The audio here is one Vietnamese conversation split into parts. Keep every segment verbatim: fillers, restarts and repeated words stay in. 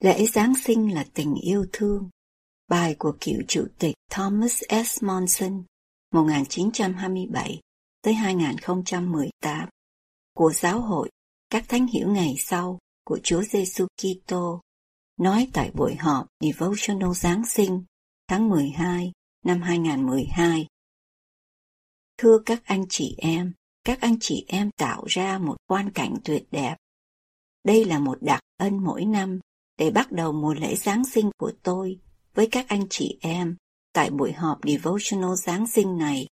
Lễ Giáng sinh là tình yêu thương. Bài của cựu chủ tịch Thomas S. Monson một nghìn chín trăm hai mươi bảy đến hai nghìn không trăm mười tám của Giáo hội các thánh hiểu ngày sau của Chúa Giêsu Kitô nói tại buổi họp Devotional Giáng sinh tháng mười hai năm hai nghìn không trăm mười hai. Thưa các anh chị em, các anh chị em tạo ra một quan cảnh tuyệt đẹp. Đây là một đặc ân mỗi năm để bắt đầu mùa lễ Giáng sinh của tôi với các anh chị em tại buổi họp Devotional Giáng sinh này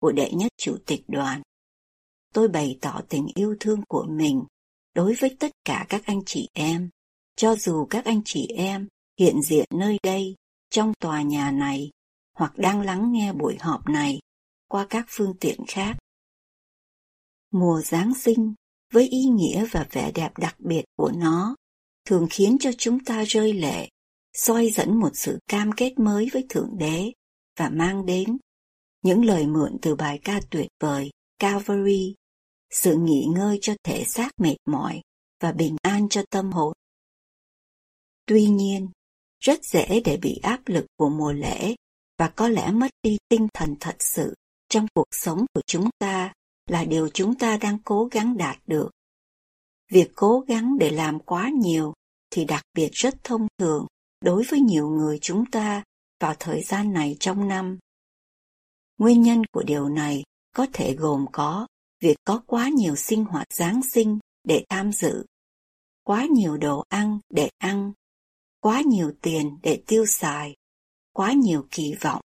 của đệ nhất chủ tịch đoàn. Tôi bày tỏ tình yêu thương của mình đối với tất cả các anh chị em, cho dù các anh chị em hiện diện nơi đây, trong tòa nhà này, hoặc đang lắng nghe buổi họp này qua các phương tiện khác. Mùa Giáng sinh, với ý nghĩa và vẻ đẹp đặc biệt của nó, thường khiến cho chúng ta rơi lệ, soi dẫn một sự cam kết mới với Thượng Đế và mang đến những lời mượn từ bài ca tuyệt vời Calvary, sự nghỉ ngơi cho thể xác mệt mỏi và bình an cho tâm hồn. Tuy nhiên, rất dễ để bị áp lực của mùa lễ và có lẽ mất đi tinh thần thật sự trong cuộc sống của chúng ta là điều chúng ta đang cố gắng đạt được. Việc cố gắng để làm quá nhiều thì đặc biệt rất thông thường đối với nhiều người chúng ta vào thời gian này trong năm. Nguyên nhân của điều này có thể gồm có việc có quá nhiều sinh hoạt Giáng sinh để tham dự, quá nhiều đồ ăn để ăn, quá nhiều tiền để tiêu xài, quá nhiều kỳ vọng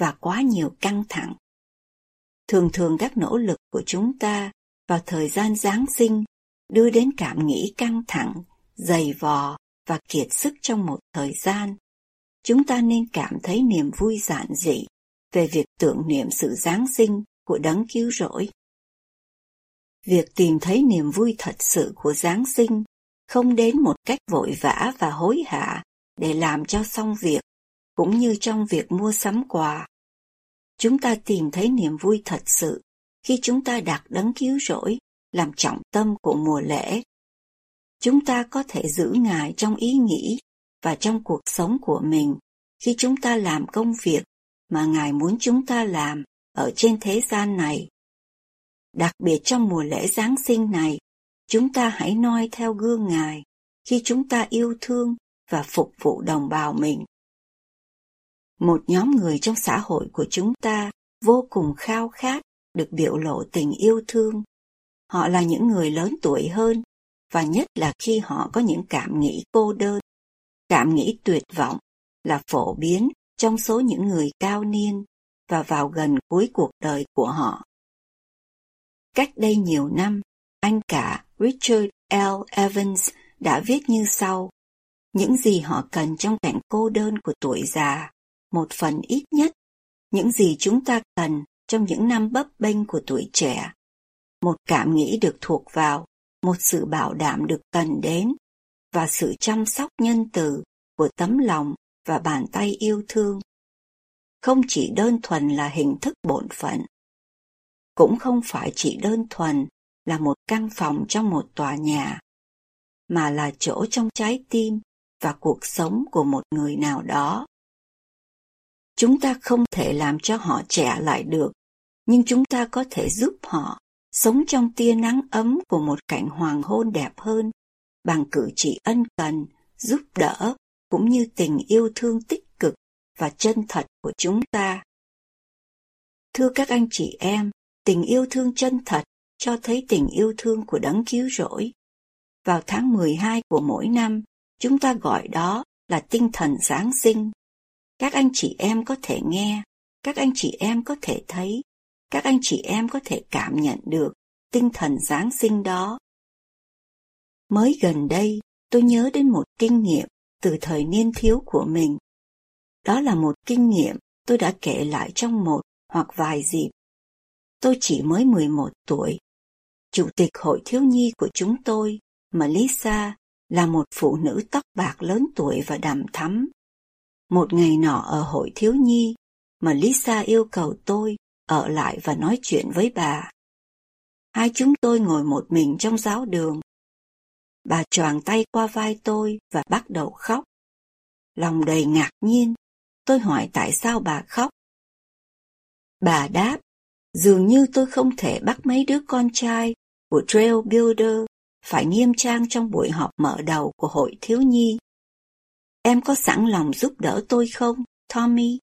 và quá nhiều căng thẳng. Thường thường các nỗ lực của chúng ta vào thời gian Giáng sinh đưa đến cảm nghĩ căng thẳng, dày vò và kiệt sức trong một thời gian. Chúng ta nên cảm thấy niềm vui giản dị về việc tưởng niệm sự Giáng sinh của Đấng Cứu Rỗi. Việc tìm thấy niềm vui thật sự của Giáng sinh không đến một cách vội vã và hối hả để làm cho xong việc, cũng như trong việc mua sắm quà. Chúng ta tìm thấy niềm vui thật sự khi chúng ta đặt Đấng Cứu Rỗi làm trọng tâm của mùa lễ. Chúng ta có thể giữ Ngài trong ý nghĩ và trong cuộc sống của mình khi chúng ta làm công việc mà Ngài muốn chúng ta làm ở trên thế gian này. Đặc biệt trong mùa lễ Giáng sinh này, chúng ta hãy noi theo gương Ngài khi chúng ta yêu thương và phục vụ đồng bào mình. Một nhóm người trong xã hội của chúng ta vô cùng khao khát được biểu lộ tình yêu thương. Họ là những người lớn tuổi hơn, và nhất là khi họ có những cảm nghĩ cô đơn. Cảm nghĩ tuyệt vọng là phổ biến trong số những người cao niên và vào gần cuối cuộc đời của họ. Cách đây nhiều năm, anh cả Richard L. Evans đã viết như sau: những gì họ cần trong cảnh cô đơn của tuổi già, một phần ít nhất, những gì chúng ta cần trong những năm bấp bênh của tuổi trẻ, một cảm nghĩ được thuộc vào, một sự bảo đảm được cần đến, và sự chăm sóc nhân từ của tấm lòng và bàn tay yêu thương. Không chỉ đơn thuần là hình thức bổn phận, cũng không phải chỉ đơn thuần là một căn phòng trong một tòa nhà, mà là chỗ trong trái tim và cuộc sống của một người nào đó. Chúng ta không thể làm cho họ trẻ lại được, nhưng chúng ta có thể giúp họ sống trong tia nắng ấm của một cảnh hoàng hôn đẹp hơn bằng cử chỉ ân cần, giúp đỡ, cũng như tình yêu thương tích cực và chân thật của chúng ta. Thưa các anh chị em, tình yêu thương chân thật cho thấy tình yêu thương của Đấng Cứu Rỗi. Vào tháng mười hai của mỗi năm, chúng ta gọi đó là tinh thần Giáng sinh. Các anh chị em có thể nghe, các anh chị em có thể thấy, các anh chị em có thể cảm nhận được tinh thần Giáng sinh đó. Mới gần đây, tôi nhớ đến một kinh nghiệm từ thời niên thiếu của mình. Đó là một kinh nghiệm tôi đã kể lại trong một hoặc vài dịp. Tôi chỉ mới mười một tuổi. Chủ tịch hội thiếu nhi của chúng tôi, Melissa, là một phụ nữ tóc bạc lớn tuổi và đằm thắm. Một ngày nọ ở hội thiếu nhi, Melissa yêu cầu tôi ở lại và nói chuyện với bà. Hai chúng tôi ngồi một mình trong giáo đường. Bà choàng tay qua vai tôi và bắt đầu khóc. Lòng đầy ngạc nhiên, tôi hỏi tại sao bà khóc. Bà đáp, dường như tôi không thể bắt mấy đứa con trai của Trail Builder phải nghiêm trang trong buổi họp mở đầu của hội thiếu nhi. Em có sẵn lòng giúp đỡ tôi không, Tommy?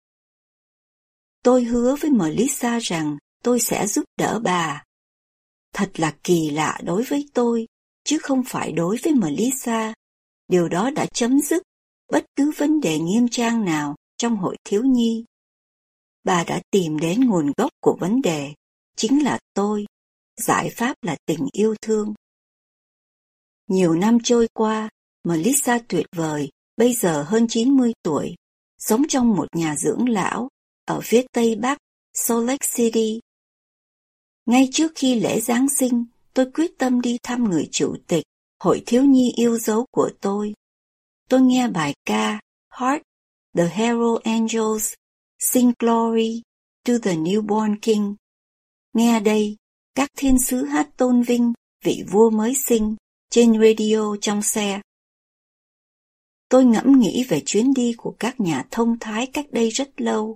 Tôi hứa với Melissa rằng tôi sẽ giúp đỡ bà. Thật là kỳ lạ đối với tôi, chứ không phải đối với Melissa. Điều đó đã chấm dứt bất cứ vấn đề nghiêm trang nào trong hội thiếu nhi. Bà đã tìm đến nguồn gốc của vấn đề, chính là tôi. Giải pháp là tình yêu thương. Nhiều năm trôi qua, Melissa tuyệt vời, bây giờ hơn chín mươi tuổi, sống trong một nhà dưỡng lão ở phía tây bắc, Salt Lake City. Ngay trước khi lễ Giáng sinh, tôi quyết tâm đi thăm người chủ tịch Hội Thiếu Nhi yêu dấu của tôi. Tôi nghe bài ca Heart, The Herald Angels, Sing Glory to the Newborn King. Nghe đây, các thiên sứ hát tôn vinh vị vua mới sinh trên radio trong xe. Tôi ngẫm nghĩ về chuyến đi của các nhà thông thái cách đây rất lâu.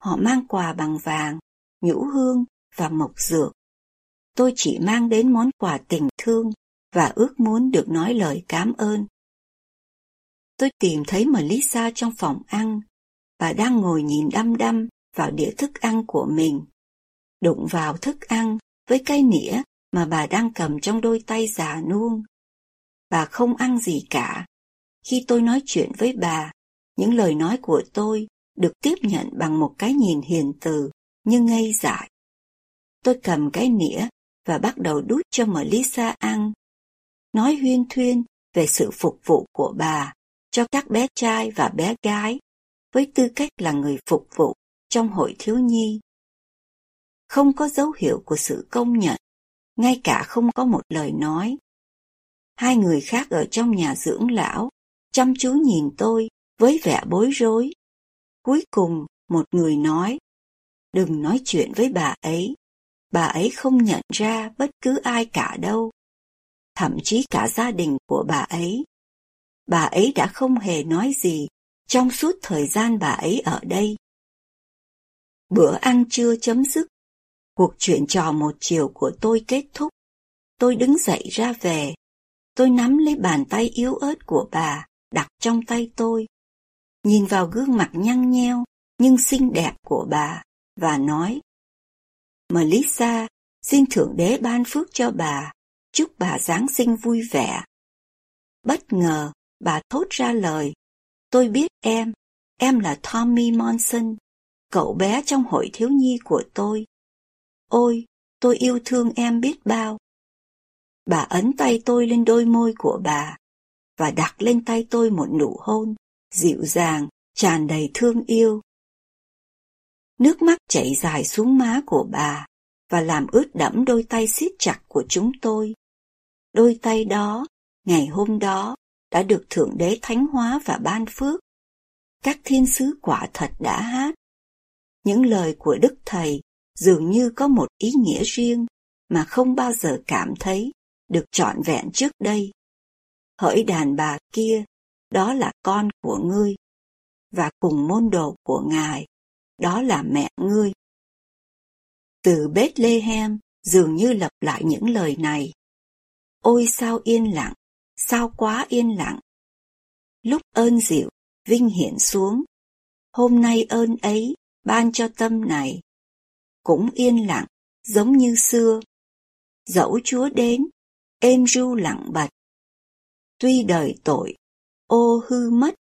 Họ mang quà bằng vàng, nhũ hương và mộc dược. Tôi chỉ mang đến món quà tình thương và ước muốn được nói lời cảm ơn. Tôi tìm thấy Melissa trong phòng ăn. Bà đang ngồi nhìn đăm đăm vào đĩa thức ăn của mình. Đụng vào thức ăn với cái nĩa mà bà đang cầm trong đôi tay già nuông. Bà không ăn gì cả. Khi tôi nói chuyện với bà, những lời nói của tôi được tiếp nhận bằng một cái nhìn hiền từ nhưng ngây dại. Tôi cầm cái nĩa và bắt đầu đút cho Melissa ăn, nói huyên thuyên về sự phục vụ của bà cho các bé trai và bé gái với tư cách là người phục vụ trong hội thiếu nhi. Không có dấu hiệu của sự công nhận, ngay cả không có một lời nói. Hai người khác ở trong nhà dưỡng lão chăm chú nhìn tôi với vẻ bối rối. Cuối cùng, một người nói, đừng nói chuyện với bà ấy. Bà ấy không nhận ra bất cứ ai cả đâu, thậm chí cả gia đình của bà ấy. Bà ấy đã không hề nói gì trong suốt thời gian bà ấy ở đây. Bữa ăn trưa chấm dứt, cuộc chuyện trò một chiều của tôi kết thúc. Tôi đứng dậy ra về. Tôi nắm lấy bàn tay yếu ớt của bà, đặt trong tay tôi, nhìn vào gương mặt nhăn nheo nhưng xinh đẹp của bà, và nói, Melissa, xin Thượng Đế ban phước cho bà, chúc bà Giáng sinh vui vẻ. Bất ngờ, bà thốt ra lời, tôi biết em, em là Tommy Monson, cậu bé trong hội thiếu nhi của tôi. Ôi, tôi yêu thương em biết bao. Bà ấn tay tôi lên đôi môi của bà, và đặt lên tay tôi một nụ hôn, dịu dàng, tràn đầy thương yêu. Nước mắt chảy dài xuống má của bà, và làm ướt đẫm đôi tay siết chặt của chúng tôi. Đôi tay đó, ngày hôm đó, đã được Thượng Đế thánh hóa và ban phước. Các thiên sứ quả thật đã hát. Những lời của Đức Thầy dường như có một ý nghĩa riêng mà không bao giờ cảm thấy được trọn vẹn trước đây. Hỡi đàn bà kia, đó là con của ngươi, và cùng môn đồ của Ngài, đó là mẹ ngươi. Từ Bethlehem dường như lặp lại những lời này. Ôi sao yên lặng, sao quá yên lặng. Lúc ơn dịu, vinh hiển xuống. Hôm nay ơn ấy, ban cho tâm này. Cũng yên lặng, giống như xưa. Dẫu Chúa đến, êm ru lặng bật. Tuy đời tội, ô hư mất.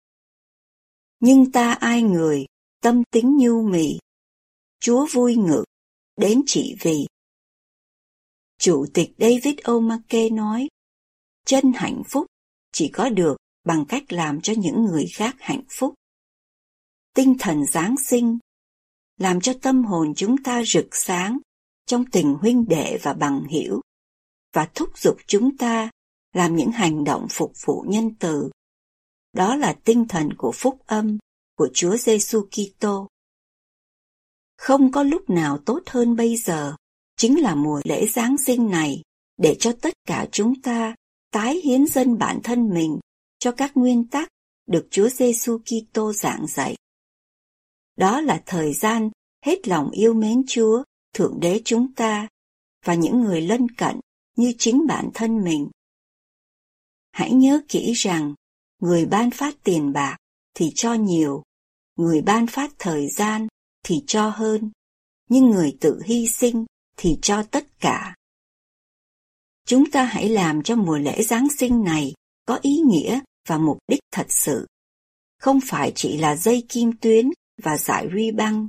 Nhưng ta ai người, tâm tính nhu mì. Chúa vui ngự, đến chỉ vì. Chủ tịch David O. McKay nói, chân hạnh phúc chỉ có được bằng cách làm cho những người khác hạnh phúc. Tinh thần Giáng sinh làm cho tâm hồn chúng ta rực sáng trong tình huynh đệ và bằng hữu, và thúc giục chúng ta làm những hành động phục vụ nhân từ. Đó là tinh thần của phúc âm của Chúa Giêsu Kitô. Không có lúc nào tốt hơn bây giờ, chính là mùa lễ Giáng sinh này, để cho tất cả chúng ta tái hiến dâng bản thân mình cho các nguyên tắc được Chúa Giêsu Kitô giảng dạy. Đó là thời gian hết lòng yêu mến Chúa, Thượng Đế chúng ta và những người lân cận như chính bản thân mình. Hãy nhớ kỹ rằng, người ban phát tiền bạc thì cho nhiều, người ban phát thời gian thì cho hơn, nhưng người tự hy sinh thì cho tất cả. Chúng ta hãy làm cho mùa lễ Giáng sinh này có ý nghĩa và mục đích thật sự, không phải chỉ là dây kim tuyến và dải ruy băng,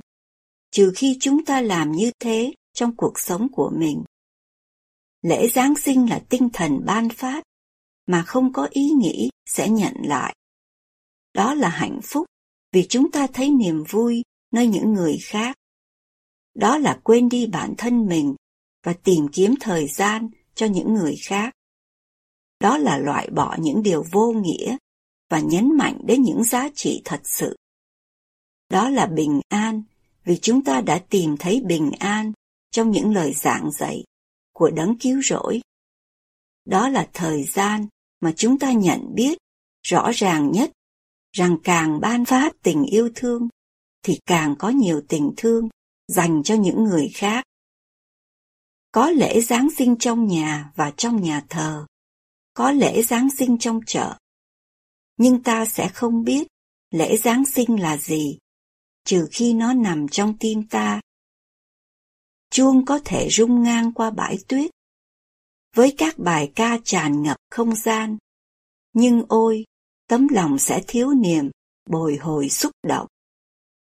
trừ khi chúng ta làm như thế trong cuộc sống của mình. Lễ Giáng sinh là tinh thần ban phát, mà không có ý nghĩ sẽ nhận lại. Đó là hạnh phúc vì chúng ta thấy niềm vui nơi những người khác. Đó là quên đi bản thân mình và tìm kiếm thời gian cho những người khác. Đó là loại bỏ những điều vô nghĩa và nhấn mạnh đến những giá trị thật sự. Đó là bình an vì chúng ta đã tìm thấy bình an trong những lời giảng dạy của Đấng Cứu Rỗi. Đó là thời gian mà chúng ta nhận biết rõ ràng nhất rằng càng ban phát tình yêu thương thì càng có nhiều tình thương dành cho những người khác. Có lễ Giáng sinh trong nhà và trong nhà thờ, có lễ Giáng sinh trong chợ, nhưng ta sẽ không biết lễ Giáng sinh là gì, trừ khi nó nằm trong tim ta. Chuông có thể rung ngang qua bãi tuyết, với các bài ca tràn ngập không gian, nhưng ôi, tấm lòng sẽ thiếu niềm bồi hồi xúc động,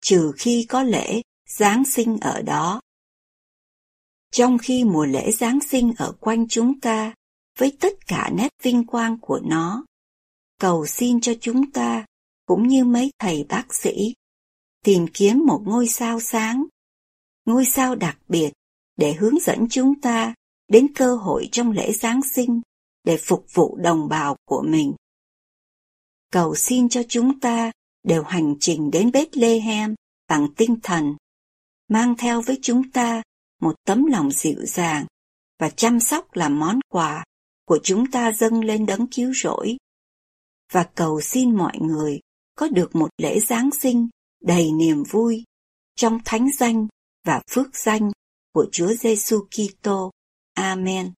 trừ khi có lễ Giáng sinh ở đó. Trong khi mùa lễ Giáng sinh ở quanh chúng ta, với tất cả nét vinh quang của nó, cầu xin cho chúng ta, cũng như mấy thầy bác sĩ, tìm kiếm một ngôi sao sáng, ngôi sao đặc biệt để hướng dẫn chúng ta đến cơ hội trong lễ Giáng sinh để phục vụ đồng bào của mình. Cầu xin cho chúng ta đều hành trình đến Bethlehem bằng tinh thần, mang theo với chúng ta một tấm lòng dịu dàng và chăm sóc làm món quà của chúng ta dâng lên Đấng Cứu Rỗi, và cầu xin mọi người có được một lễ Giáng sinh đầy niềm vui trong thánh danh và phước danh của Chúa Giêsu Kitô. Amen.